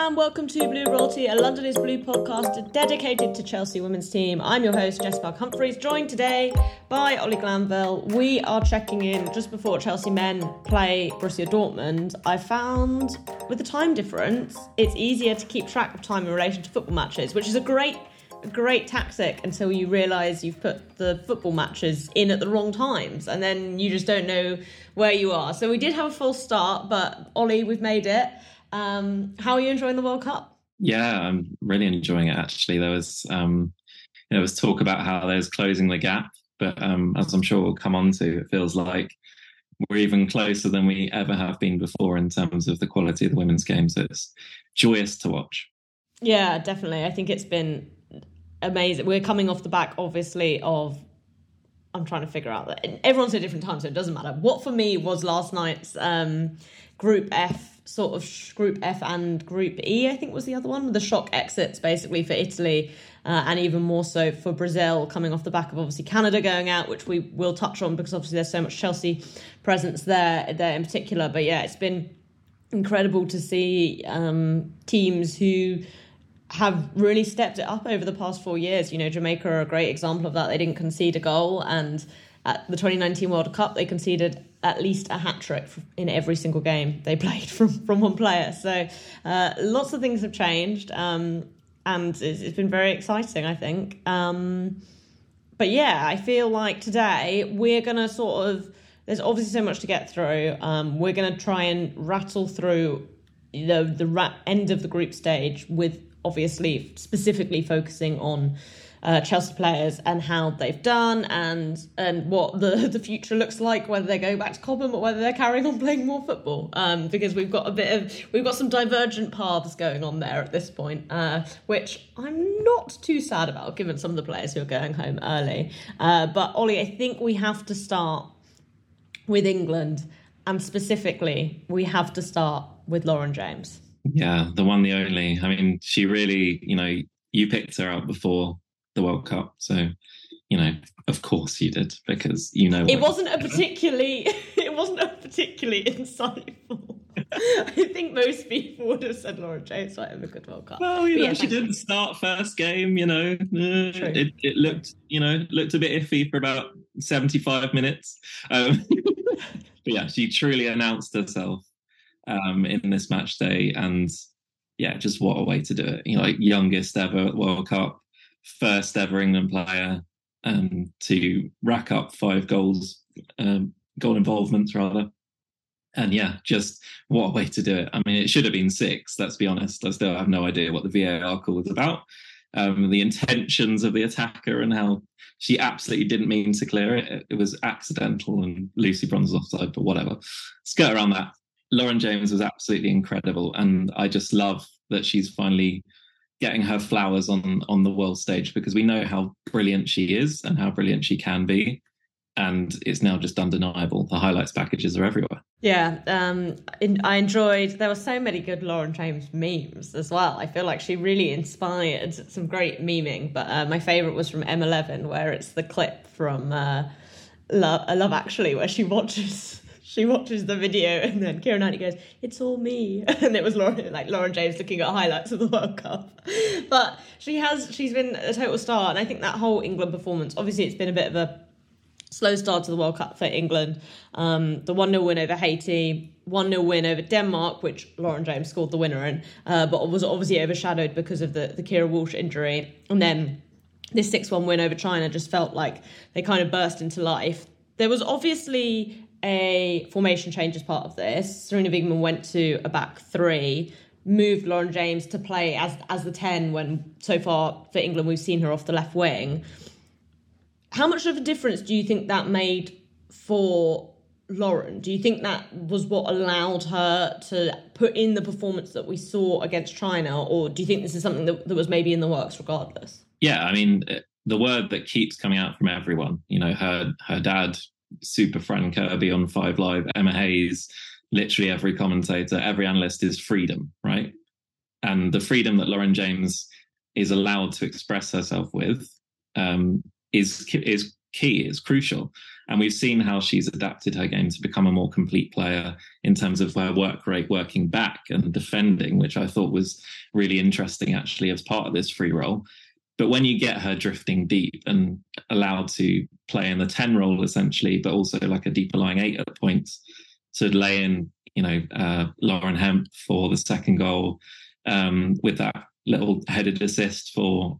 and welcome to Blue Royalty, a London is Blue podcast dedicated to Chelsea women's team. I'm your host, Jessica Humphreys, joined today by Ollie Glanville. We are checking in just before Chelsea men play Borussia Dortmund. I found with the time difference, it's easier to keep track of time in relation to football matches, which is a great tactic until you realise you've put the football matches in at the wrong times and then you just don't know where you are. So we did have a false start, but Ollie, we've made it. How are you enjoying the World Cup? Yeah, I'm really enjoying it, actually. There was talk about how there's closing the gap, but as I'm sure we'll come on to, it feels like we're even closer than we ever have been before in terms of the quality of the women's games. It's joyous to watch. Yeah, definitely. I think it's been amazing. We're coming off the back, obviously, of I'm trying to figure out that everyone's at a different time, so it doesn't matter. What for me was last night's Group F, sort of Group F and Group E, I think was the other one, the shock exits basically for Italy and even more so for Brazil, coming off the back of obviously Canada going out, which we will touch on because obviously there's so much Chelsea presence there in particular. But yeah, it's been incredible to see teams who have really stepped it up over the past 4 years. You know, Jamaica are a great example of that. They didn't concede a goal, and at the 2019 World Cup, they conceded at least a hat-trick in every single game they played from one player. So lots of things have changed, and it's been very exciting, I think. But yeah, I feel like today we're going to sort of... There's obviously so much to get through. We're going to try and rattle through the end of the group stage with, obviously, specifically focusing on Chelsea players and how they've done and what the future looks like, whether they go back to Cobham or whether they're carrying on playing more football, because we've got some divergent paths going on there at this point, which I'm not too sad about given some of the players who are going home early. But Ollie, I think we have to start with England, and specifically we have to start with Lauren James. Yeah, the one, the only. I mean, she really, you picked her up before the World Cup, so of course you did, because it wasn't a particularly insightful. I think most people would have said Lauren James might have a good World Cup. Well, she didn't start first game. It looked looked a bit iffy for about 75 minutes. But yeah, she truly announced herself in this match day, and yeah, just what a way to do it. Youngest ever World Cup, first ever England player to rack up 5 goals, goal involvements rather. And yeah, just what a way to do it. I mean, it should have been 6, let's be honest. I still have no idea what the VAR call was about. The intentions of the attacker and how she absolutely didn't mean to clear it. It was accidental and Lucy Bronze offside, but whatever. Skirt around that. Lauren James was absolutely incredible. And I just love that she's finally getting her flowers on the world stage, because we know how brilliant she is and how brilliant she can be. And it's now just undeniable. The highlights packages are everywhere. Yeah, I enjoyed... There were so many good Lauren James memes as well. I feel like she really inspired some great memeing. But my favourite was from M11, where it's the clip from Love Actually, where she watches... She watches the video and then Keira Knightley goes, "It's all me." And it was Lauren James looking at highlights of the World Cup. But she's been a total star. And I think that whole England performance, obviously it's been a bit of a slow start to the World Cup for England. The 1-0 win over Haiti, 1-0 win over Denmark, which Lauren James scored the winner in, but was obviously overshadowed because of the Keira Walsh injury. And then this 6-1 win over China just felt like they kind of burst into life. There was obviously... a formation change as part of this. Sarina Wiegman went to a back 3, moved Lauren James to play as the 10 when so far for England we've seen her off the left wing. How much of a difference do you think that made for Lauren? Do you think that was what allowed her to put in the performance that we saw against China, or do you think this is something that was maybe in the works regardless? Yeah, I mean, the word that keeps coming out from everyone, her dad... Super Fran Kirby on 5 Live, Emma Hayes, literally every commentator, every analyst, is freedom, right? And the freedom that Lauren James is allowed to express herself with is key, it's crucial. And we've seen how she's adapted her game to become a more complete player in terms of her work rate, working back and defending, which I thought was really interesting actually as part of this free role. But when you get her drifting deep and allowed to play in the 10 role essentially, but also like a deeper lying eight at points, to lay in, Lauren Hemp for the second goal with that little headed assist for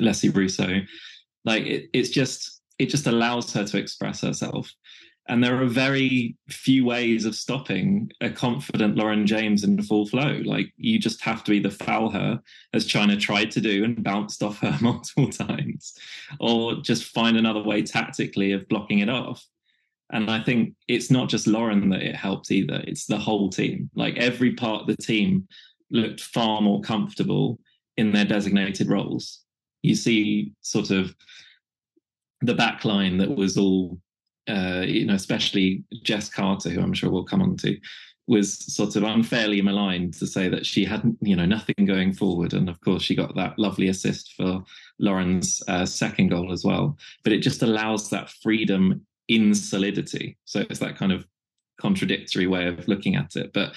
Alessia Russo. Like it just allows her to express herself. And there are very few ways of stopping a confident Lauren James in full flow. Like you just have to either foul her, as China tried to do and bounced off her multiple times, or just find another way tactically of blocking it off. And I think it's not just Lauren that it helps either. It's the whole team. Like every part of the team looked far more comfortable in their designated roles. You see sort of the back line that was all, especially Jess Carter, who I'm sure we'll come on to, was sort of unfairly maligned to say that she had, nothing going forward. And of course, she got that lovely assist for Lauren's second goal as well. But it just allows that freedom in solidity. So it's that kind of contradictory way of looking at it. But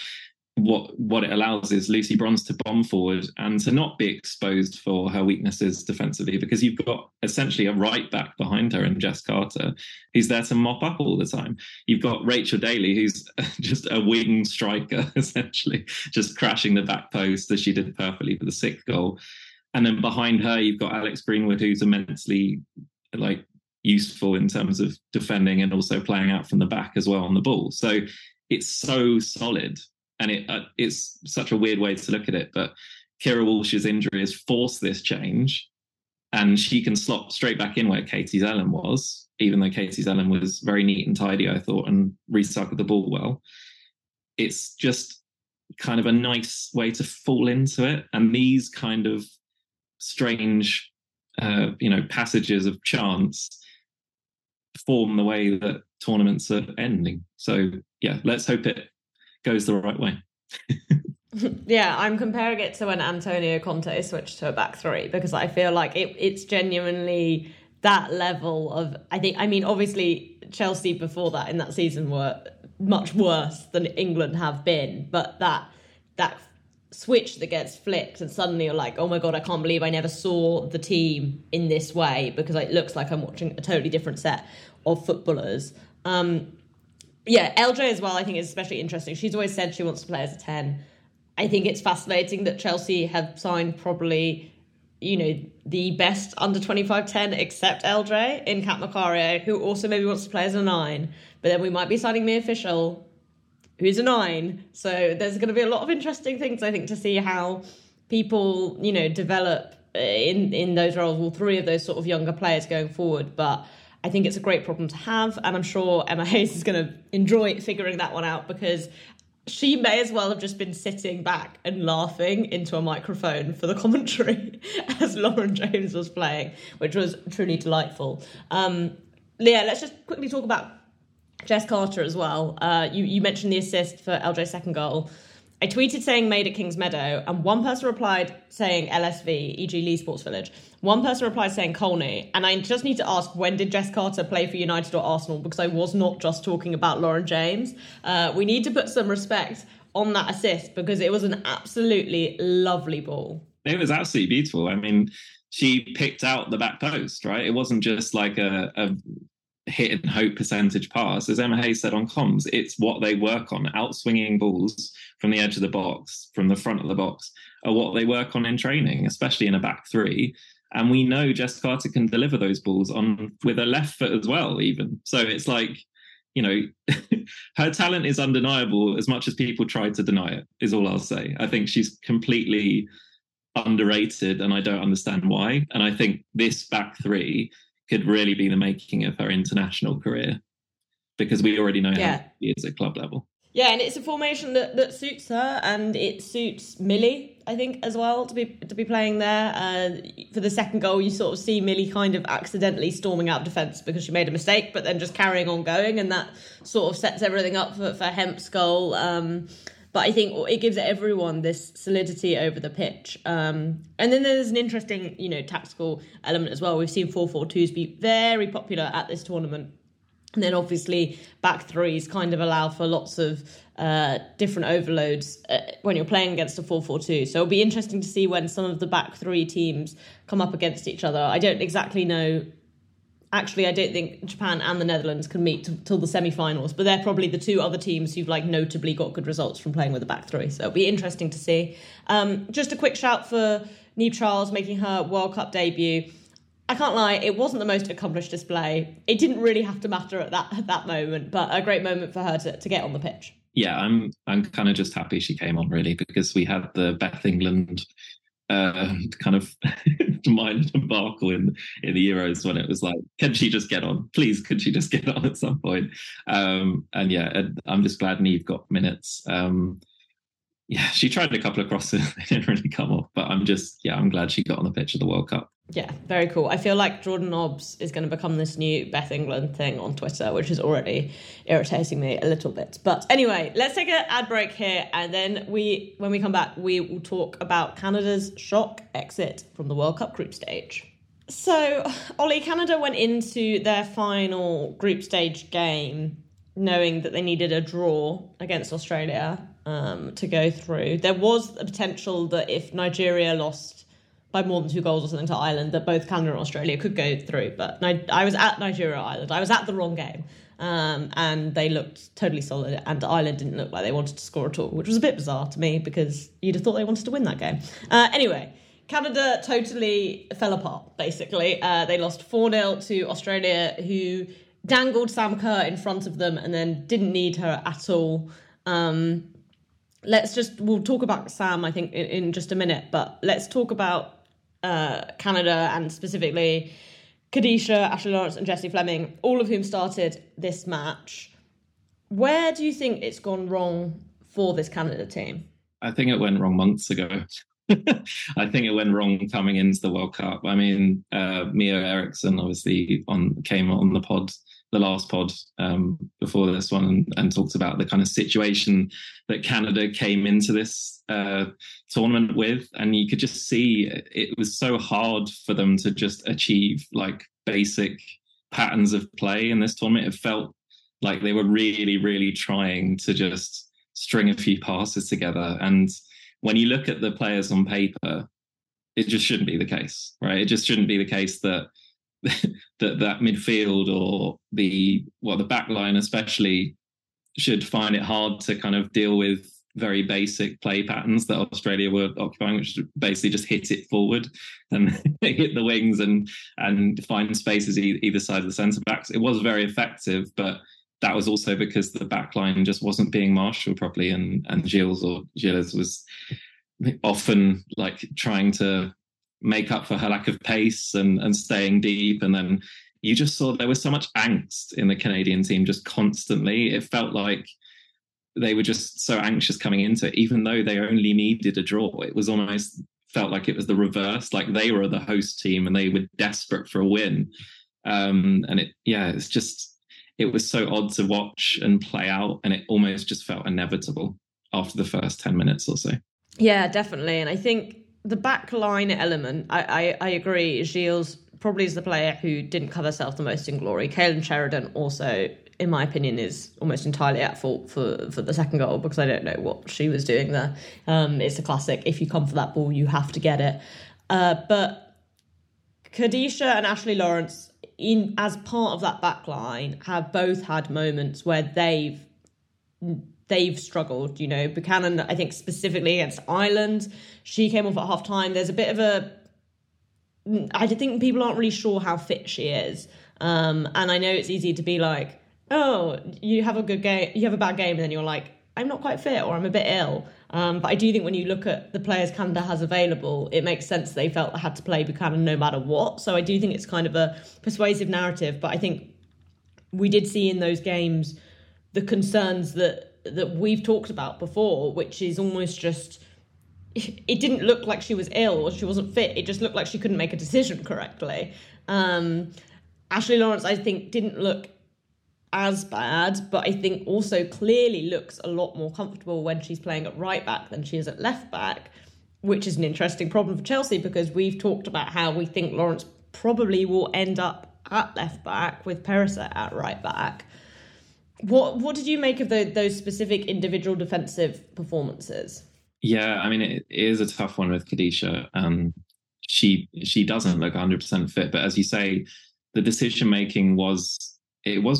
what it allows is Lucy Bronze to bomb forward and to not be exposed for her weaknesses defensively, because you've got essentially a right back behind her in Jess Carter, who's there to mop up all the time. You've got Rachel Daly, who's just a wing striker, essentially, just crashing the back post as she did perfectly for the sixth goal. And then behind her, you've got Alex Greenwood, who's immensely useful in terms of defending and also playing out from the back as well on the ball. So it's so solid. And it's such a weird way to look at it, but Keira Walsh's injury has forced this change, and she can slot straight back in where Katie Zelem was, even though Katie Zelem was very neat and tidy, I thought, and recycled the ball well. It's just kind of a nice way to fall into it. And these kind of strange, passages of chance form the way that tournaments are ending. So, yeah, let's hope it goes the right way. Yeah, I'm comparing it to when Antonio Conte switched to a back three, because I feel like it's genuinely that level of, obviously Chelsea before that in that season were much worse than England have been, but that switch that gets flicked and suddenly you're like, oh my God, I can't believe I never saw the team in this way, because it looks like I'm watching a totally different set of footballers. Yeah, LJ as well, I think, is especially interesting. She's always said she wants to play as a 10. I think it's fascinating that Chelsea have signed probably, the best under 25 10 except LJ in Kat Macario, who also maybe wants to play as a 9. But then we might be signing Mia Fischel, who's a 9. So there's going to be a lot of interesting things, I think, to see how people, develop in those roles, all three of those sort of younger players going forward. But I think it's a great problem to have, and I'm sure Emma Hayes is going to enjoy figuring that one out, because she may as well have just been sitting back and laughing into a microphone for the commentary as Lauren James was playing, which was truly delightful. Yeah, let's just quickly talk about Jess Carter as well. You mentioned the assist for LJ's second goal. I tweeted saying made at King's Meadow, and one person replied saying LSV, e.g. Lee Sports Village. One person replied saying Colney, and I just need to ask, when did Jess Carter play for United or Arsenal? Because I was not just talking about Lauren James. We need to put some respect on that assist, because it was an absolutely lovely ball. It was absolutely beautiful. I mean, she picked out the back post, right? It wasn't just like a hit and hope percentage pass. As Emma Hayes said on comms, it's what they work on. Outswinging balls from the edge of the box, from the front of the box, are what they work on in training, especially in a back three. And we know Jess Carter can deliver those balls with her left foot as well, even. So it's like, her talent is undeniable, as much as people try to deny it, is all I'll say. I think she's completely underrated, and I don't understand why. And I think this back three could really be the making of her international career, because we already know how she is at club level. Yeah, and it's a formation that suits her, and it suits Millie, I think, as well, to be playing there. For the second goal, you sort of see Millie kind of accidentally storming out defence because she made a mistake, but then just carrying on going, and that sort of sets everything up for Hemp's goal. But I think it gives everyone this solidity over the pitch. And then there's an interesting, tactical element as well. We've seen 4-4-2s be very popular at this tournament. And then obviously back threes kind of allow for lots of different overloads when you're playing against a 4-4-2. So it'll be interesting to see when some of the back three teams come up against each other. I don't exactly know. Actually, I don't think Japan and the Netherlands can meet till the semi-finals, but they're probably the two other teams who've notably got good results from playing with a back three. So it'll be interesting to see. Just a quick shout for Niamh Charles making her World Cup debut. I can't lie, it wasn't the most accomplished display. It didn't really have to matter at that moment, but a great moment for her to get on the pitch. Yeah, I'm kind of just happy she came on, really, because we had the Beth England kind of minor debacle in the Euros when it was like, can she just get on? Please, could she just get on at some point? And yeah, I'm just glad Niamh got minutes. Yeah, she tried a couple of crosses. They didn't really come off, but I'm glad she got on the pitch of the World Cup. Yeah, very cool. I feel like Jordan Hobbs is going to become this new Beth England thing on Twitter, which is already irritating me a little bit. But anyway, let's take an ad break here. And then when we come back, we will talk about Canada's shock exit from the World Cup group stage. So, Ollie, Canada went into their final group stage game knowing that they needed a draw against Australia to go through. There was a potential that if Nigeria lost by more than 2 goals or something to Ireland, that both Canada and Australia could go through. But I was at Nigeria-Ireland. I was at the wrong game. And they looked totally solid, and Ireland didn't look like they wanted to score at all, which was a bit bizarre to me because you'd have thought they wanted to win that game. Anyway, Canada totally fell apart, basically. They lost 4-0 to Australia, who dangled Sam Kerr in front of them and then didn't need her at all. We'll talk about Sam, I think, in just a minute, but let's talk about Canada and specifically Kadeisha, Ashley Lawrence and Jesse Fleming, all of whom started this match. Where do you think it's gone wrong for this Canada team? I think it went wrong months ago. I think it went wrong coming into the World Cup. I mean, Mia Eriksson obviously came on the pod, the last pod before this one, and talked about the kind of situation that Canada came into this tournament with, and you could just see it was so hard for them to just achieve basic patterns of play in this tournament. It felt like they were really, really trying to just string a few passes together, and when you look at the players on paper, it just shouldn't be the case, right? It just shouldn't be the case that midfield or the back line especially should find it hard to kind of deal with very basic play patterns that Australia were occupying, which basically just hit it forward and hit the wings and find spaces either side of the centre backs. It was very effective, but that was also because the back line just wasn't being marshalled properly, and Gilles was often trying to make up for her lack of pace and staying deep. And then you just saw there was so much angst in the Canadian team just constantly. It felt like they were just so anxious coming into it, even though they only needed a draw. It was almost felt like it was the reverse, like they were the host team and they were desperate for a win. It was so odd to watch and play out, and it almost just felt inevitable after the first 10 minutes or so. Yeah, definitely. And I think the backline element, I agree, Gilles probably is the player who didn't cover herself the most in glory. Caelan Sheridan also, in my opinion, is almost entirely at fault for the second goal, because I don't know what she was doing there. It's a classic, if you come for that ball, you have to get it. But Kadeisha and Ashley Lawrence, as part of that backline, have both had moments where they've struggled, Buchanan, I think specifically against Ireland, she came off at half time. There's a bit of I think people aren't really sure how fit she is. And I know it's easy to be like, oh, you have a good game, you have a bad game, and then you're like, I'm not quite fit, or I'm a bit ill. But I do think when you look at the players Canada has available, it makes sense they felt they had to play Buchanan no matter what. So I do think it's kind of a persuasive narrative, but I think we did see in those games the concerns that we've talked about before, which is almost just, it didn't look like she was ill or she wasn't fit. It just looked like she couldn't make a decision correctly. Ashley Lawrence, I think, didn't look as bad, but I think also clearly looks a lot more comfortable when she's playing at right back than she is at left back, which is an interesting problem for Chelsea because we've talked about how we think Lawrence probably will end up at left back with Périsset at right back. What did you make of those specific individual defensive performances? Yeah, I mean, it is a tough one with Kadeisha. She doesn't look 100% fit, but as you say, the decision-making was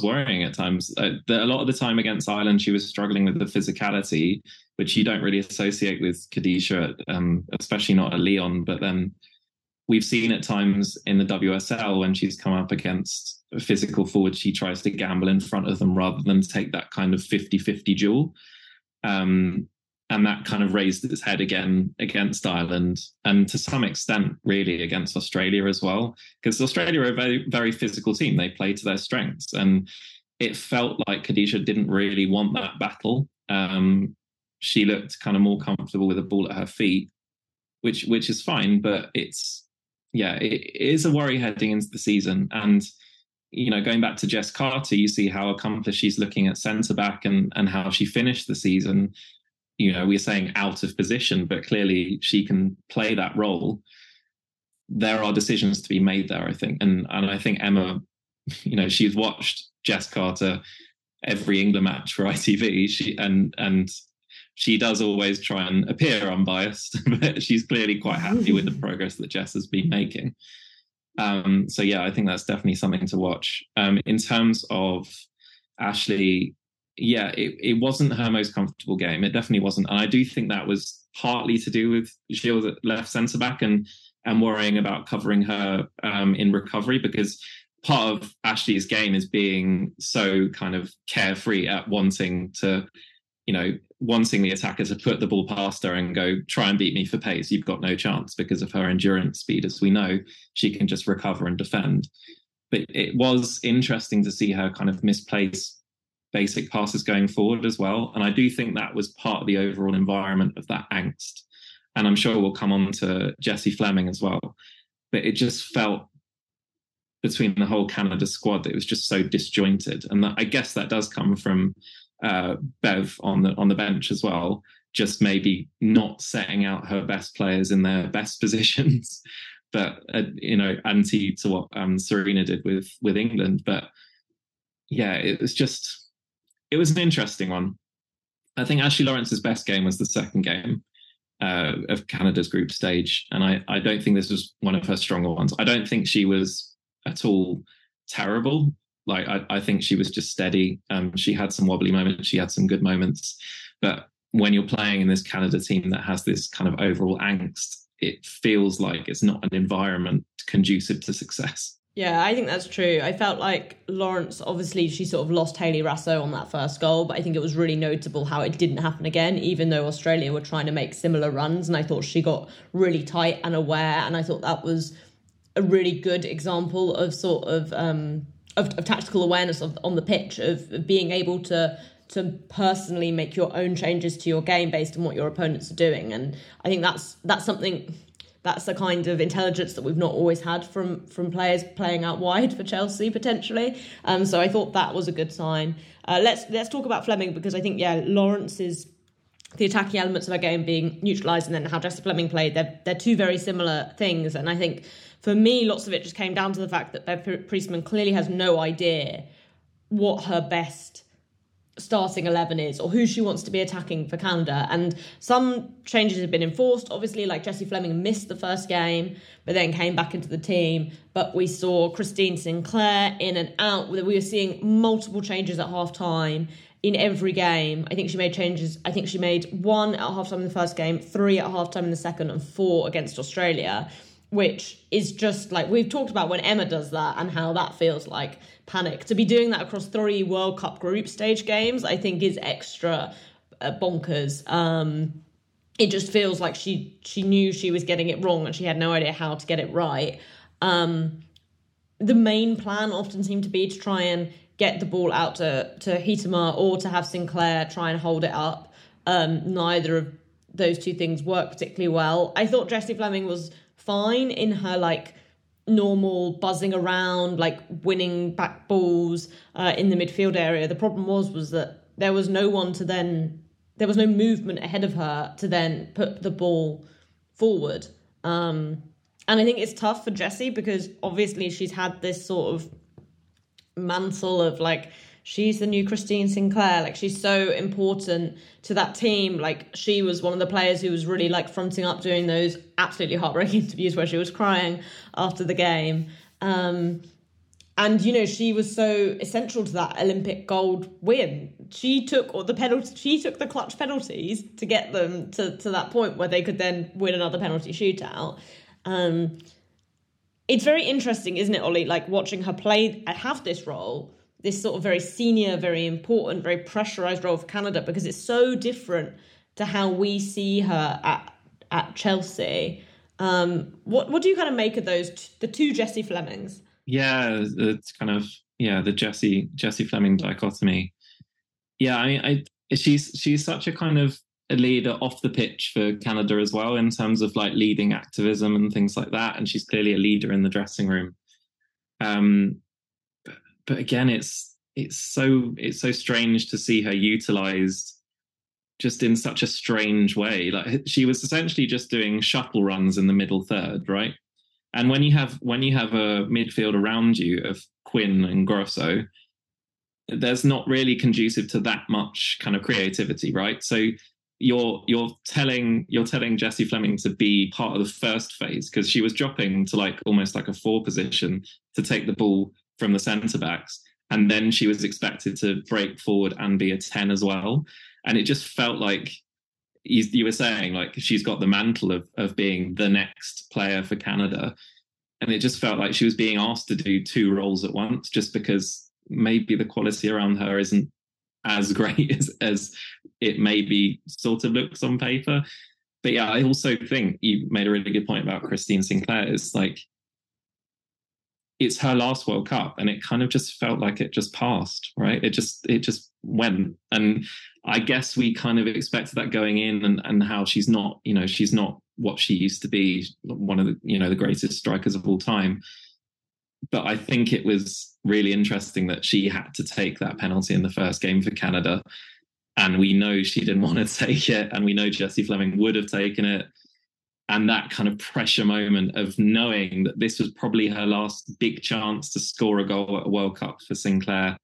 worrying at times. A lot of the time against Ireland, she was struggling with the physicality, which you don't really associate with Kadeisha, especially not at Lyon. But then we've seen at times in the WSL when she's come up against a physical forward, she tries to gamble in front of them rather than take that kind of 50-50 duel. And that kind of raised its head again against Ireland and to some extent really against Australia as well, because Australia are a very, very physical team. They play to their strengths and it felt like Kadeisha didn't really want that battle. She looked kind of more comfortable with a ball at her feet, which is fine, but it is a worry heading into the season. And you know, going back to Jess Carter, you see how accomplished she's looking at centre-back and how she finished the season. You know, we're saying out of position, but clearly she can play that role. There are decisions to be made there, I think. And I think Emma, you know, she's watched Jess Carter every England match for ITV. She does always try and appear unbiased, but she's clearly quite happy with the progress that Jess has been making. So yeah, I think that's definitely something to watch. In terms of Ashley, yeah, it wasn't her most comfortable game. It definitely wasn't. And I do think that was partly to do with Gilles at left centre-back and worrying about covering her in recovery, because part of Ashley's game is being so kind of carefree at wanting the attacker to put the ball past her and go, try and beat me for pace. You've got no chance because of her endurance speed. As we know, she can just recover and defend. But it was interesting to see her kind of misplace basic passes going forward as well. And I do think that was part of the overall environment of that angst. And I'm sure we'll come on to Jesse Fleming as well. But it just felt between the whole Canada squad, it was just so disjointed. And that, I guess that does come from Bev on the bench as well, just maybe not setting out her best players in their best positions. But, anti to what Sarina did with England. But yeah, it was just... It was an interesting one. I think Ashley Lawrence's best game was the second game of Canada's group stage. And I don't think this was one of her stronger ones. I don't think she was at all terrible. Like, I think she was just steady. She had some wobbly moments. She had some good moments. But when you're playing in this Canada team that has this kind of overall angst, it feels like it's not an environment conducive to success. Yeah, I think that's true. I felt like Lawrence, obviously, she sort of lost Hayley Rasso on that first goal, but I think it was really notable how it didn't happen again, even though Australia were trying to make similar runs. And I thought she got really tight and aware. And I thought that was a really good example of sort of tactical awareness on the pitch, of being able to personally make your own changes to your game based on what your opponents are doing. And I think that's something... That's the kind of intelligence that we've not always had from players playing out wide for Chelsea, potentially. So I thought that was a good sign. Let's talk about Fleming, because I think, Lawrence's, the attacking elements of her game being neutralised and then how Jesse Fleming played, they're two very similar things. And I think, for me, lots of it just came down to the fact that Bev Priestman clearly has no idea what her best starting 11 is, or who she wants to be attacking for Canada. And some changes have been enforced, obviously, like Jesse Fleming missed the first game but then came back into the team. But we saw Christine Sinclair in and out. We were seeing multiple changes at half time in every game. I think she made changes. I think she made one at half time in the first game, three at half time in the second, and four against Australia, which is just like we've talked about when Emma does that and how that feels like panic. To be doing that across three World Cup group stage games, I think is extra bonkers. It just feels like she knew she was getting it wrong and she had no idea how to get it right. The main plan often seemed to be to try and get the ball out to Hitamar or to have Sinclair try and hold it up. Neither of those two things worked particularly well. I thought Jessie Fleming was fine in her like normal buzzing around, like winning back balls in the midfield area. The problem was that there was no one to then, there was no movement ahead of her to then put the ball forward. And I think it's tough for Jessie because obviously she's had this sort of mantle of like, she's the new Christine Sinclair. Like, she's so important to that team. Like, she was one of the players who was really like fronting up, doing those absolutely heartbreaking interviews where she was crying after the game. And, you know, she was so essential to that Olympic gold win. She took all the penalty. She took the clutch penalties to get them to that point where they could then win another penalty shootout. It's very interesting, isn't it, Ollie? Like, watching her play and have this role, this sort of very senior, very important, very pressurised role for Canada, because it's so different to how we see her at Chelsea. What do you kind of make of those the two Jesse Flemings? Yeah, it's kind of the Jesse Fleming dichotomy. Yeah, I mean, she's such a kind of a leader off the pitch for Canada as well, in terms of like leading activism and things like that, and she's clearly a leader in the dressing room. But again, it's so strange to see her utilised just in such a strange way. Like, she was essentially just doing shuttle runs in the middle third, right? And when you have a midfield around you of Quinn and Grosso, there's not really conducive to that much kind of creativity, right? So you're telling Jesse Fleming to be part of the first phase, because she was dropping to like almost like a 4 position to take the ball from the centre-backs, and then she was expected to break forward and be a 10 as well. And it just felt like, you were saying, like, she's got the mantle of being the next player for Canada, and it just felt like she was being asked to do 2 roles at once, just because maybe the quality around her isn't as great as it maybe sort of looks on paper. But yeah, I also think you made a really good point about Christine Sinclair. It's like, it's her last World Cup, and it kind of just felt like it just passed, right? It just went. And I guess we kind of expected that going in, and how she's not, you know, she's not what she used to be, one of the, you know, the greatest strikers of all time. But I think it was really interesting that she had to take that penalty in the first game for Canada. And we know she didn't want to take it. And we know Jesse Fleming would have taken it. And that kind of pressure moment of knowing that this was probably her last big chance to score a goal at a World Cup for Sinclair.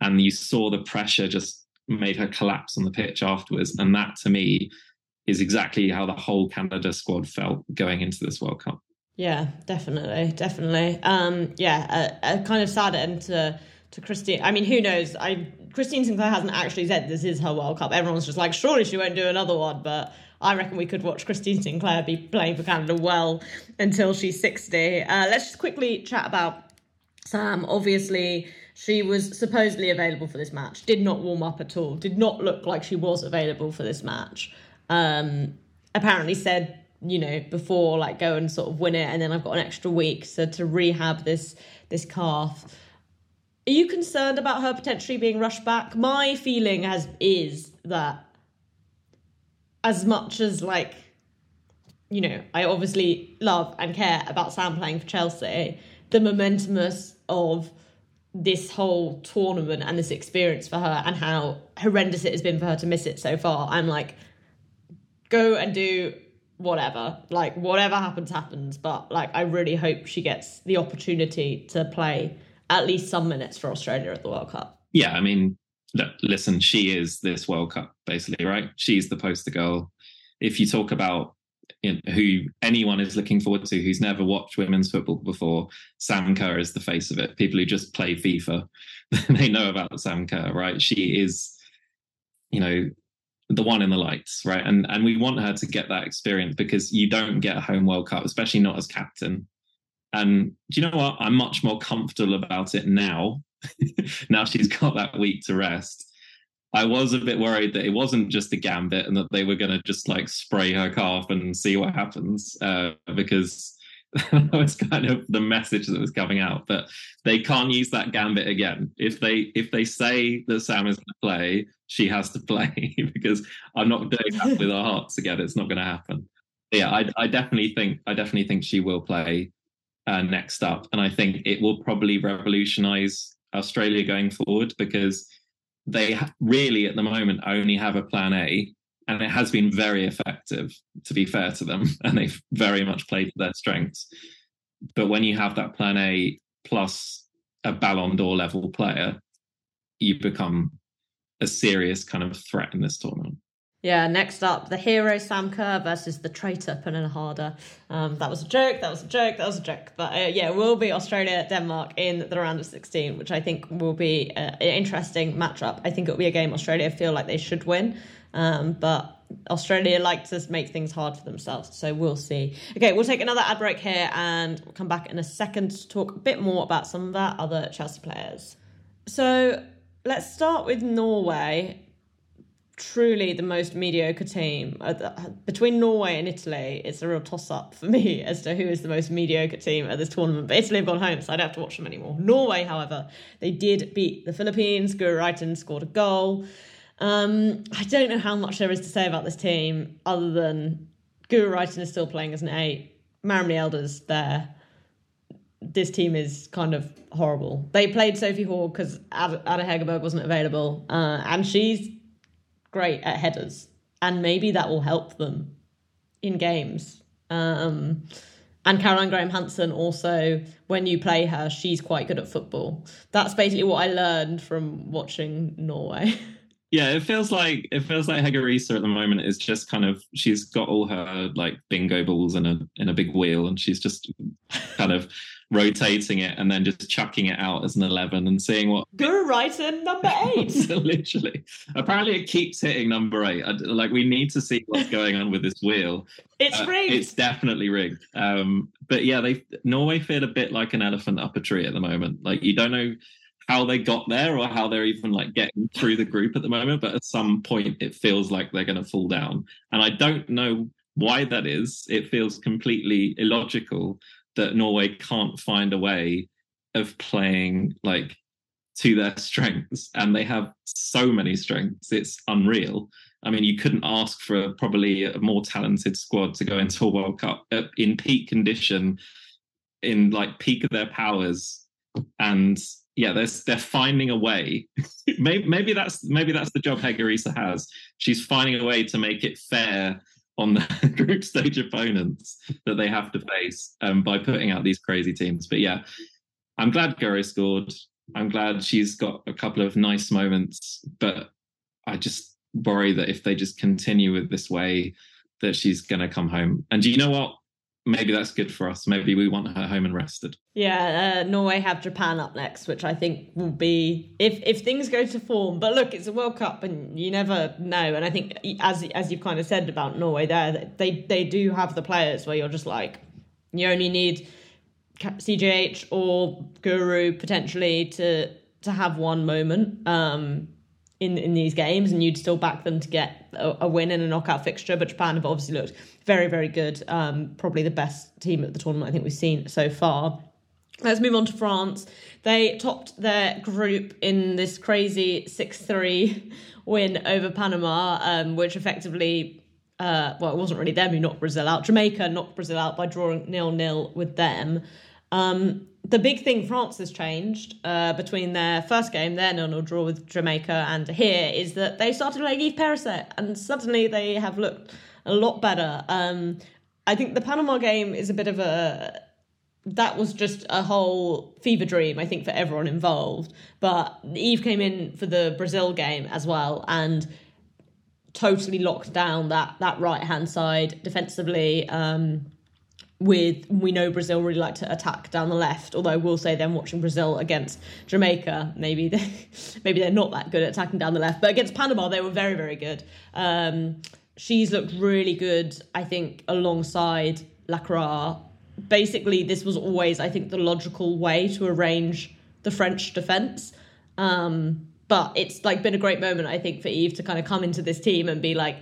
And you saw the pressure just made her collapse on the pitch afterwards. And that, to me, is exactly how the whole Canada squad felt going into this World Cup. Yeah, definitely. A kind of sad end to Christine. I mean, who knows? Christine Sinclair hasn't actually said this is her World Cup. Everyone's just like, surely she won't do another one. But I reckon we could watch Christine Sinclair be playing for Canada well until she's 60. Let's just quickly chat about Sam. Obviously, she was supposedly available for this match, did not warm up at all, did not look like she was available for this match. Apparently said, you know, before, like, go and sort of win it, and then I've got an extra week so to rehab this calf. Are you concerned about her potentially being rushed back? My feeling is that, as much as, like, you know, I obviously love and care about Sam playing for Chelsea, the momentumness of this whole tournament and this experience for her and how horrendous it has been for her to miss it so far, I'm like, go and do whatever. Like, whatever happens, happens. But, like, I really hope she gets the opportunity to play at least some minutes for Australia at the World Cup. Yeah, I mean, listen, she is this World Cup, basically, right? She's the poster girl. If you talk about, you know, who anyone is looking forward to who's never watched women's football before, Sam Kerr is the face of it. People who just play FIFA, they know about Sam Kerr, right? She is, you know, the one in the lights, right? And we want her to get that experience, because you don't get a home World Cup, especially not as captain. And do you know what? I'm much more comfortable about it now. Now she's got that week to rest. I was a bit worried that it wasn't just a gambit and that they were going to just like spray her calf and see what happens, because that was kind of the message that was coming out. But they can't use that gambit again. If they say that Sam is going to play, she has to play, because I'm not doing that with our hearts again. It's not going to happen. But yeah, I definitely think she will play. next up. And I think it will probably revolutionise Australia going forward, because they really at the moment only have a plan A, and it has been very effective, to be fair to them, and they've very much played to their strengths. But when you have that plan A plus a Ballon d'Or level player, you become a serious kind of threat in this tournament. Yeah, next up, the hero Sam Kerr versus the traitor Pernilla Harder. That was a joke. But yeah, it will be Australia-Denmark in the round of 16, which I think will be an interesting matchup. I think it'll be a game Australia feel like they should win. But Australia like to make things hard for themselves, so we'll see. Okay, we'll take another ad break here and we'll come back in a second to talk a bit more about some of our other Chelsea players. So let's start with Norway. Truly the most mediocre team. Between Norway and Italy, it's a real toss-up for me as to who is the most mediocre team at this tournament. But Italy have gone home, so I don't have to watch them anymore. Norway, however, they did beat the Philippines. Guro Reiten scored a goal. I don't know how much there is to say about this team other than Guro Reiten is still playing as an 8. Maram Elder's there. This team is kind of horrible. They played Sophie Hall because Ada Hegerberg wasn't available, and she's great at headers, and maybe that will help them in games. And Caroline Graham Hansen also, when you play her, she's quite good at football. That's basically what I learned from watching Norway. Yeah, it feels like Hege Riise at the moment is just kind of, she's got all her like bingo balls in a big wheel, and she's just kind of rotating it and then just chucking it out as an 11 and seeing what. Guro Reiten number 8. Literally, apparently it keeps hitting number 8. Like, we need to see what's going on with this wheel. It's rigged. It's definitely rigged. But yeah, Norway feel a bit like an elephant up a tree at the moment. Like, you don't know how they got there or how they're even like getting through the group at the moment, but at some point it feels like they're going to fall down, and I don't know why that is. It feels completely illogical that Norway can't find a way of playing like to their strengths, and they have so many strengths, it's unreal. I mean, you couldn't ask for probably a more talented squad to go into a World Cup in peak condition, in like peak of their powers, and yeah, they're finding a way. maybe that's the job Hege Riise has. She's finding a way to make it fair on the group stage opponents that they have to face by putting out these crazy teams. But yeah, I'm glad Guro scored. I'm glad she's got a couple of nice moments. But I just worry that if they just continue with this way, that she's going to come home. And do you know what? Maybe that's good for us. Maybe we want her home and rested. Yeah, Norway have Japan up next, which I think will be if things go to form. But look, it's a World Cup, and you never know. And I think, as you've kind of said about Norway, there they do have the players where you're just like, you only need CJH or Guro potentially to have one moment in these games, and you'd still back them to get a win in a knockout fixture. But Japan have obviously looked very, very good. Probably the best team at the tournament I think we've seen so far. Let's move on to France. They topped their group in this crazy 6-3 win over Panama, which effectively, it wasn't really them who knocked Brazil out. Jamaica knocked Brazil out by drawing 0-0 with them. The big thing France has changed between their first game, their 0-0 draw with Jamaica, and here is that they started playing Eve Périsset, and suddenly they have looked a lot better. I think the Panama game is a bit of a... That was just a whole fever dream, I think, for everyone involved. But Eve came in for the Brazil game as well and totally locked down that right-hand side defensively. We know Brazil really like to attack down the left, although I will say then watching Brazil against Jamaica, maybe they're not that good at attacking down the left, but against Panama they were very, very good. She's looked really good, I think, alongside Lacroix. Basically, this was always, I think, the logical way to arrange the French defence. But it's like been a great moment, I think, for Eve to kind of come into this team and be like,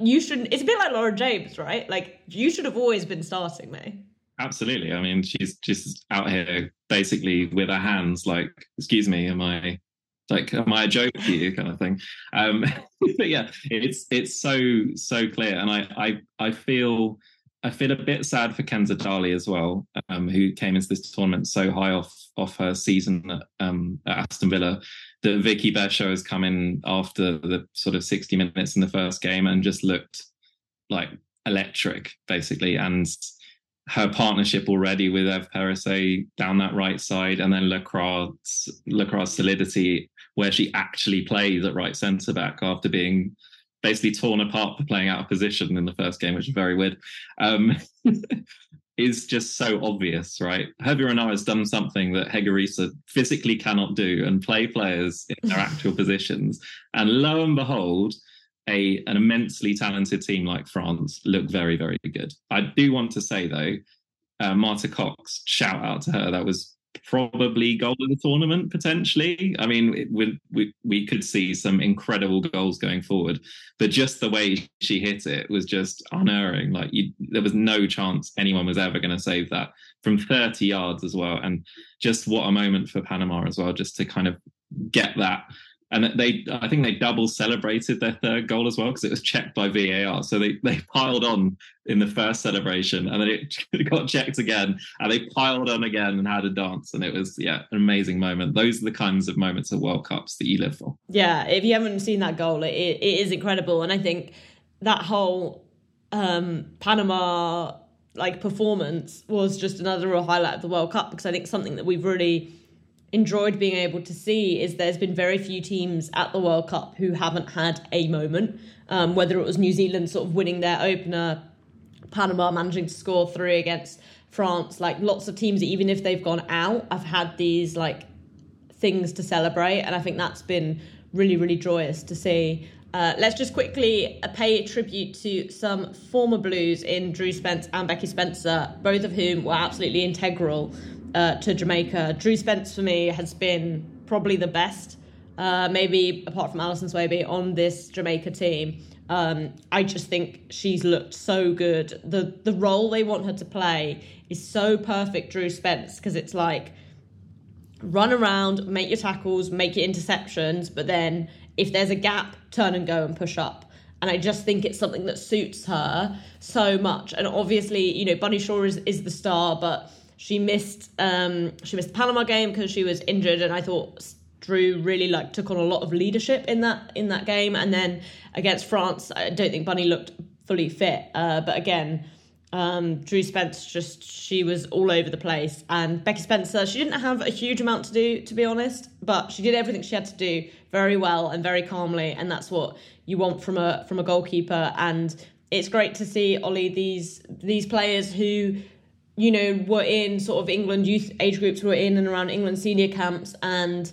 you shouldn't. It's a bit like Lauren James, right? Like, you should have always been starting, May. Absolutely. I mean, she's just out here basically with her hands, like, "Excuse me, am I a joke to you?" kind of thing. But yeah, it's so clear, and I feel I feel a bit sad for Kenza Charlie as well, who came into this tournament so high off her season at Aston Villa. That Vicky Bershaw has come in after the sort of 60 minutes in the first game and just looked like electric, basically. And her partnership already with Eve Périsset down that right side, and then Lacroix's solidity, where she actually plays at right centre-back after being basically torn apart for playing out of position in the first game, which is very weird, is just so obvious, right? Hege Riise has done something that Hege Riise physically cannot do and play players in their actual positions. And lo and behold, an immensely talented team like France look very, very good. I do want to say, though, Marta Cox, shout out to her. That was probably goal of the tournament, potentially. I mean, we could see some incredible goals going forward, but just the way she hit it was just unerring. Like, there was no chance anyone was ever going to save that from 30 yards as well. And just what a moment for Panama as well, just to kind of get that. And I think they double celebrated their third goal as well, because it was checked by VAR. So they piled on in the first celebration, and then it got checked again, and they piled on again and had a dance. And it was, an amazing moment. Those are the kinds of moments at World Cups that you live for. Yeah, if you haven't seen that goal, it is incredible. And I think that whole Panama performance was just another real highlight of the World Cup, because I think something that we've really enjoyed being able to see is there's been very few teams at the World Cup who haven't had a moment, whether it was New Zealand sort of winning their opener, Panama managing to score three against France. Lots of teams, even if they've gone out, have had these things to celebrate, and I think that's been really, really joyous to see. Let's just quickly pay tribute to some former Blues in Drew Spence and Becky Spencer, both of whom were absolutely integral to Jamaica. Drew Spence, for me, has been probably the best, maybe apart from Alison Swaby, on this Jamaica team. I just think she's looked so good. The role they want her to play is so perfect, Drew Spence, because it's run around, make your tackles, make your interceptions, but then if there's a gap, turn and go and push up. And I just think it's something that suits her so much. And obviously, Bunny Shaw is the star, but she missed the Panama game because she was injured, and I thought Drew really took on a lot of leadership in that game. And then against France, I don't think Bunny looked fully fit, but again, Drew Spence, she was all over the place. And Becky Spencer, she didn't have a huge amount to do, to be honest, but she did everything she had to do very well and very calmly, and that's what you want from a goalkeeper. And it's great to see, Ollie, these players who were in sort of England youth age groups, were in and around England senior camps, and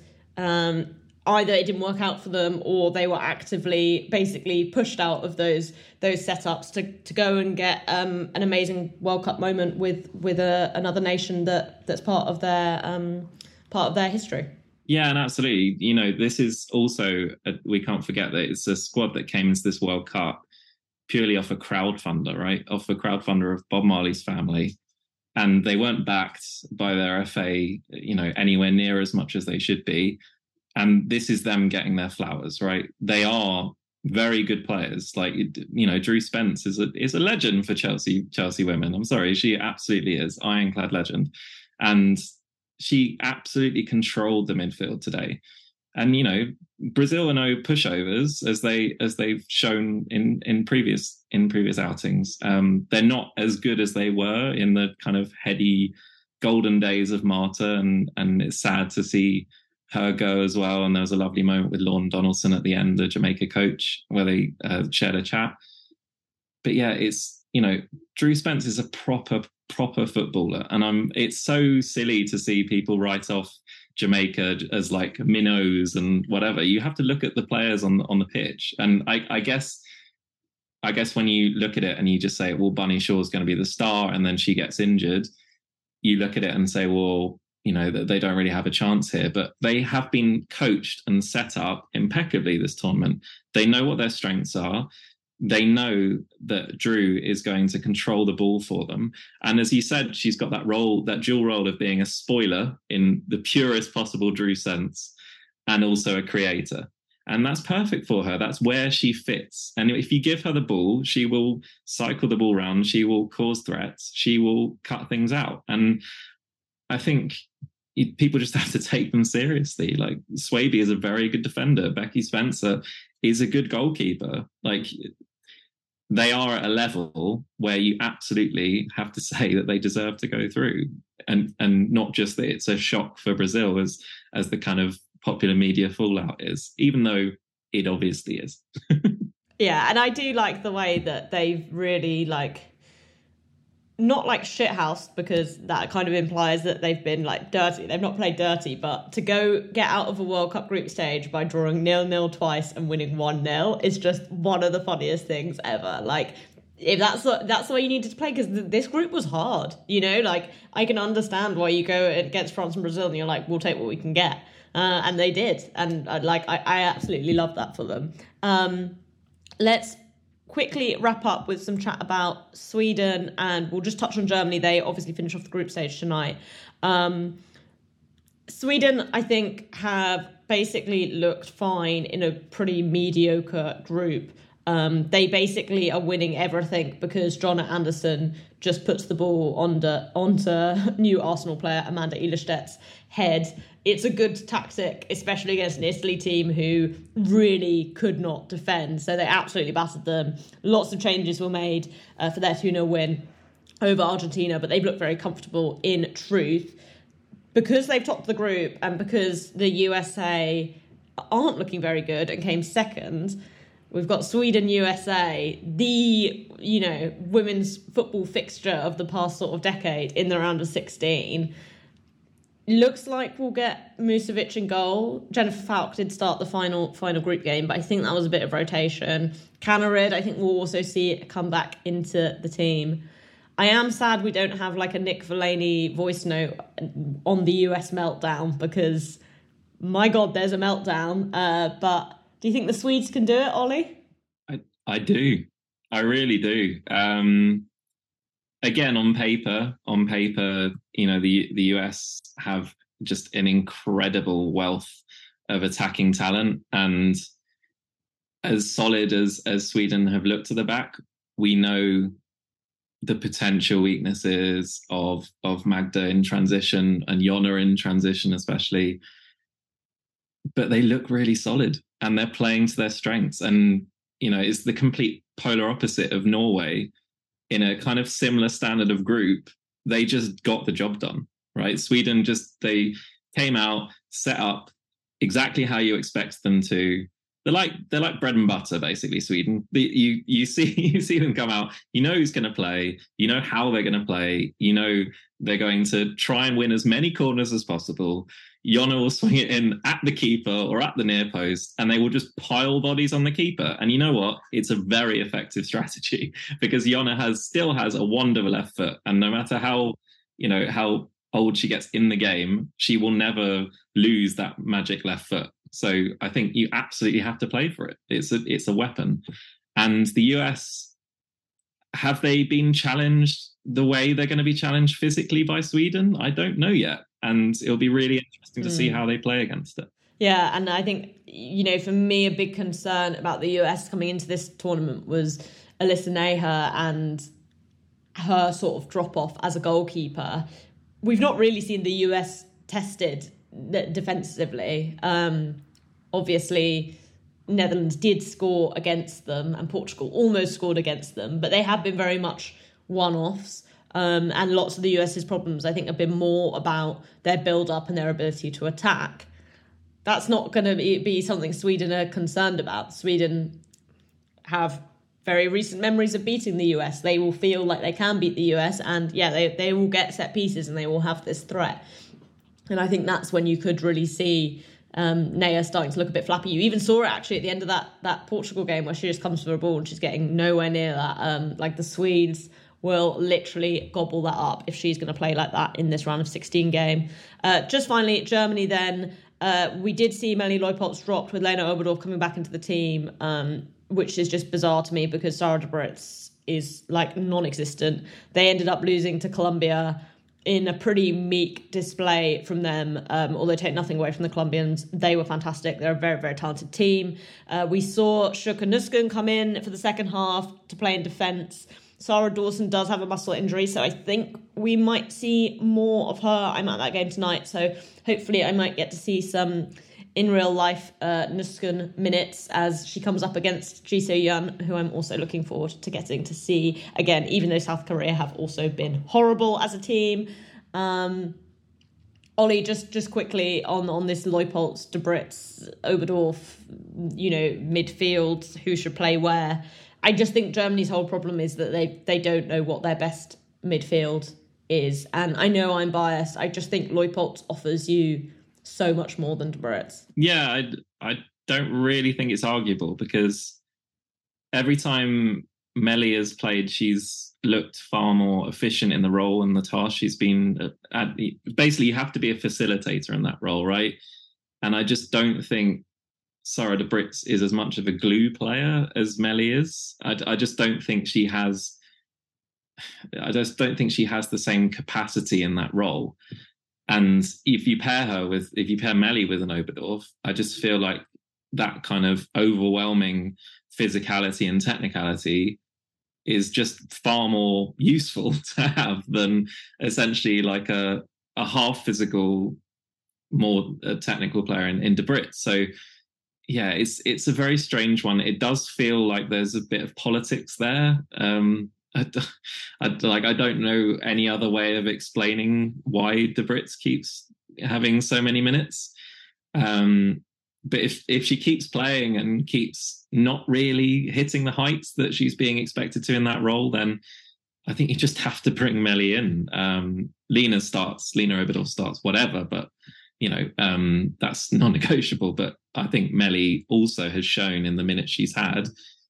either it didn't work out for them or they were actively basically pushed out of those setups to go and get an amazing World Cup moment with another nation that's part of their history. Yeah, and absolutely. This is also, we can't forget that it's a squad that came into this World Cup purely off a crowdfunder, right? Off a crowdfunder of Bob Marley's family. And they weren't backed by their FA, anywhere near as much as they should be. And this is them getting their flowers, right? They are very good players. Drew Spence is a legend for Chelsea women. I'm sorry, she absolutely is. Ironclad legend. And she absolutely controlled the midfield today. And, Brazil are no pushovers, as they've shown in previous outings. They're not as good as they were in the kind of heady golden days of Marta, and it's sad to see her go as well. And there was a lovely moment with Lorne Donaldson at the end, the Jamaica coach, where they shared a chat. But yeah, it's, Drew Spence is a proper footballer, and it's so silly to see people write off Jamaica as minnows and whatever. You have to look at the players on the pitch, and I guess when you look at it and you just say, well, Bunny Shaw's going to be the star, and then she gets injured, you look at it and say, well, that they don't really have a chance here. But they have been coached and set up impeccably this tournament. They know what their strengths are. They know that Drew is going to control the ball for them. And as you said, she's got that role, that dual role of being a spoiler in the purest possible Drew sense, and also a creator. And that's perfect for her. That's where she fits. And if you give her the ball, she will cycle the ball round. She will cause threats. She will cut things out. And I think people just have to take them seriously. Like, Swaby is a very good defender. Becky Spencer is a good goalkeeper. Like, they are at a level where you absolutely have to say that they deserve to go through. And not just that it's a shock for Brazil as the kind of popular media fallout is, even though it obviously is. Yeah, and I do like the way that they've really, like, not like shithoused, because that kind of implies that they've been like dirty. They've not played dirty, but to go get out of a World Cup group stage by drawing 0-0 twice and winning 1-0 is just one of the funniest things ever. Like, if that's the way you needed to play, because this group was hard, you know. Like, I can understand why you go against France and Brazil and you're like, we'll take what we can get. And they did. And I absolutely love that for them. Let's quickly wrap up with some chat about Sweden, and we'll just touch on Germany. They obviously finish off the group stage tonight. Sweden, I think, have basically looked fine in a pretty mediocre group. They basically are winning everything because Jonna Andersson just puts the ball onto new Arsenal player Amanda Ilestead's head. It's a good tactic, especially against an Italy team who really could not defend. So they absolutely battered them. Lots of changes were made for their 2-0 win over Argentina, but they've looked very comfortable in truth. Because they've topped the group and because the USA aren't looking very good and came second, we've got Sweden, USA, the, you know, women's football fixture of the past sort of decade in the round of 16. Looks like we'll get Musovic in goal. Jennifer Falk did start the final group game, but I think that was a bit of rotation. Canarid, I think we'll also see it come back into the team. I am sad we don't have like a Nick Fellaini voice note on the US meltdown, because my God, there's a meltdown. But do you think the Swedes can do it, Ollie? I do. I really do. Again, on paper, you know, the US have just an incredible wealth of attacking talent, and as solid as Sweden have looked to the back, we know the potential weaknesses of Magda in transition and Jonna in transition especially, but they look really solid and they're playing to their strengths. And, you know, it's the complete polar opposite of Norway. In a kind of similar standard of group, they just got the job done, right? Sweden just, they came out, set up exactly how you expect them to. They're like bread and butter, basically, Sweden. You see them come out, you know who's going to play, you know how they're going to play, you know they're going to try and win as many corners as possible. Jonna will swing it in at the keeper or at the near post, and they will just pile bodies on the keeper. And you know what? It's a very effective strategy, because Jonna still has a wonder of a left foot. And no matter how old she gets in the game, she will never lose that magic left foot. So I think you absolutely have to play for it. It's a weapon. And the US, have they been challenged the way they're going to be challenged physically by Sweden? I don't know yet. And it'll be really interesting to see how they play against it. Yeah, and I think, you know, for me, a big concern about the US coming into this tournament was Alyssa Naher and her sort of drop-off as a goalkeeper. We've not really seen the US tested defensively. Obviously, Netherlands did score against them and Portugal almost scored against them, but they have been very much one-offs. And lots of the US's problems, I think, have been more about their build-up and their ability to attack. That's not going to be something Sweden are concerned about. Sweden have very recent memories of beating the US. They will feel like they can beat the US, and yeah, they will get set pieces and they will have this threat. And I think that's when you could really see Naya starting to look a bit flappy. You even saw it actually at the end of that Portugal game, where she just comes for a ball and she's getting nowhere near that. Like, the Swedes will literally gobble that up if she's going to play like that in this round of 16 game. Just finally, Germany then. We did see Meli Leupold dropped with Lena Oberdorf coming back into the team, which is just bizarre to me because Sarah de Brits is like non-existent. They ended up losing to Colombia. in a pretty meek display from them, although take nothing away from the Colombians. They were fantastic. They're a very, very talented team. We saw Shuka Nuskun come in for the second half to play in defence. Sarah Dawson does have a muscle injury, so I think we might see more of her. I'm at that game tonight, so hopefully I might get to see some in real life Nuskun minutes as she comes up against Ji Seo-yeon, who I'm also looking forward to getting to see again, even though South Korea have also been horrible as a team. Ollie, just quickly on this Leupold, De Brits, Oberdorf, midfield, who should play where. I just think Germany's whole problem is that they don't know what their best midfield is. And I know I'm biased. I just think Leupold offers you so much more than De Bruyne. Yeah, I don't really think it's arguable because every time Meli has played, she's looked far more efficient in the role and the task. She's been basically, you have to be a facilitator in that role, right? And I just don't think Sarah De Bruyne is as much of a glue player as Meli is. I just don't think she has. I just don't think she has the same capacity in that role. And if you pair Meli with an Oberdorf, I just feel like that kind of overwhelming physicality and technicality is just far more useful to have than essentially like a half physical, more technical player in De Bruyne. So yeah, it's a very strange one. It does feel like there's a bit of politics there. I don't know any other way of explaining why De Bruyne keeps having so many minutes. But if she keeps playing and keeps not really hitting the heights that she's being expected to in that role, then I think you just have to bring Meli in. Lena Oberdorf starts, whatever, but that's non-negotiable. But I think Meli also has shown in the minutes she's had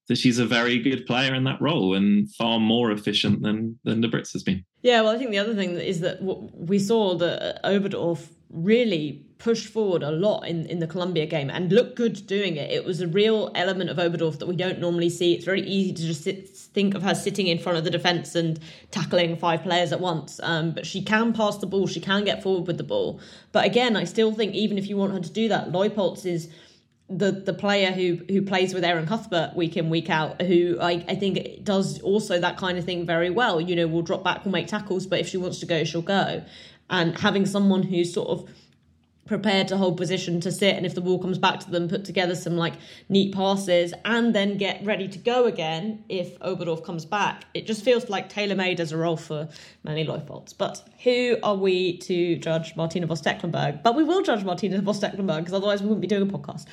that she's a very good player in that role and far more efficient than De Bruyne has been. Yeah, well, I think the other thing is that we saw that Oberdorf really pushed forward a lot in the Colombia game and looked good doing it. It was a real element of Oberdorf that we don't normally see. It's very easy to just think of her sitting in front of the defence and tackling five players at once. But she can pass the ball. She can get forward with the ball. But again, I still think even if you want her to do that, Leupold is the player who plays with Aaron Cuthbert week in, week out, who I think does also that kind of thing very well. Will drop back, will make tackles, but if she wants to go, she'll go. And having someone who's sort of prepared to hold position, to sit, and if the ball comes back to them, put together some neat passes and then get ready to go again if Oberdorf comes back. It just feels like tailor-made as a role for Meli Leupold. But who are we to judge Martina Voss-Tecklenburg? But we will judge Martina Voss-Tecklenburg because otherwise we wouldn't be doing a podcast.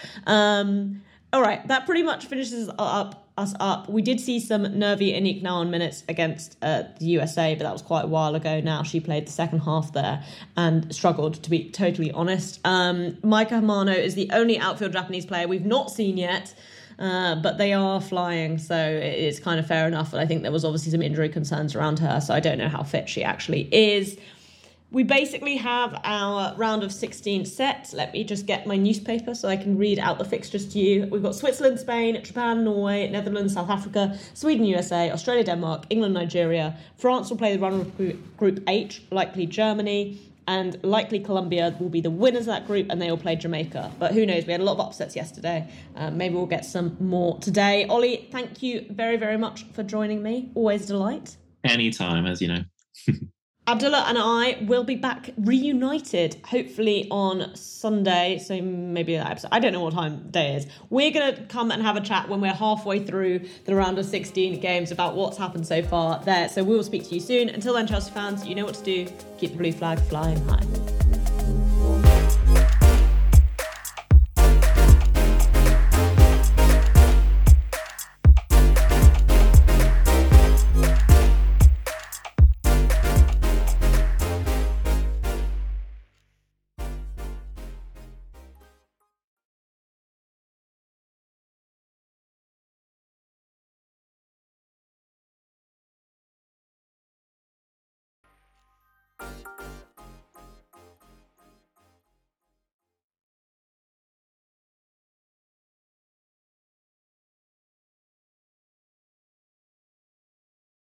All right, that pretty much finishes us up. We did see some nervy Anique Nouwen minutes against the USA, but that was quite a while ago now. She played the second half there and struggled, to be totally honest. Maika Hamano is the only outfield Japanese player we've not seen yet, but they are flying, so it's kind of fair enough. And I think there was obviously some injury concerns around her, so I don't know how fit she actually is. We basically have our round of 16 set. Let me just get my newspaper so I can read out the fixtures to you. We've got Switzerland, Spain, Japan, Norway, Netherlands, South Africa, Sweden, USA, Australia, Denmark, England, Nigeria. France will play the runner of Group H, likely Germany, and likely Colombia will be the winners of that group, and they will play Jamaica. But who knows? We had a lot of upsets yesterday. Maybe we'll get some more today. Ollie, thank you very, very much for joining me. Always a delight. Anytime, as you know. Abdullah and I will be back reunited, hopefully on Sunday, so maybe that episode. I don't know what time day is. We're going to come and have a chat when we're halfway through the round of 16 games about what's happened so far there. So we will speak to you soon. Until then, Chelsea fans, you know what to do. Keep the blue flag flying high.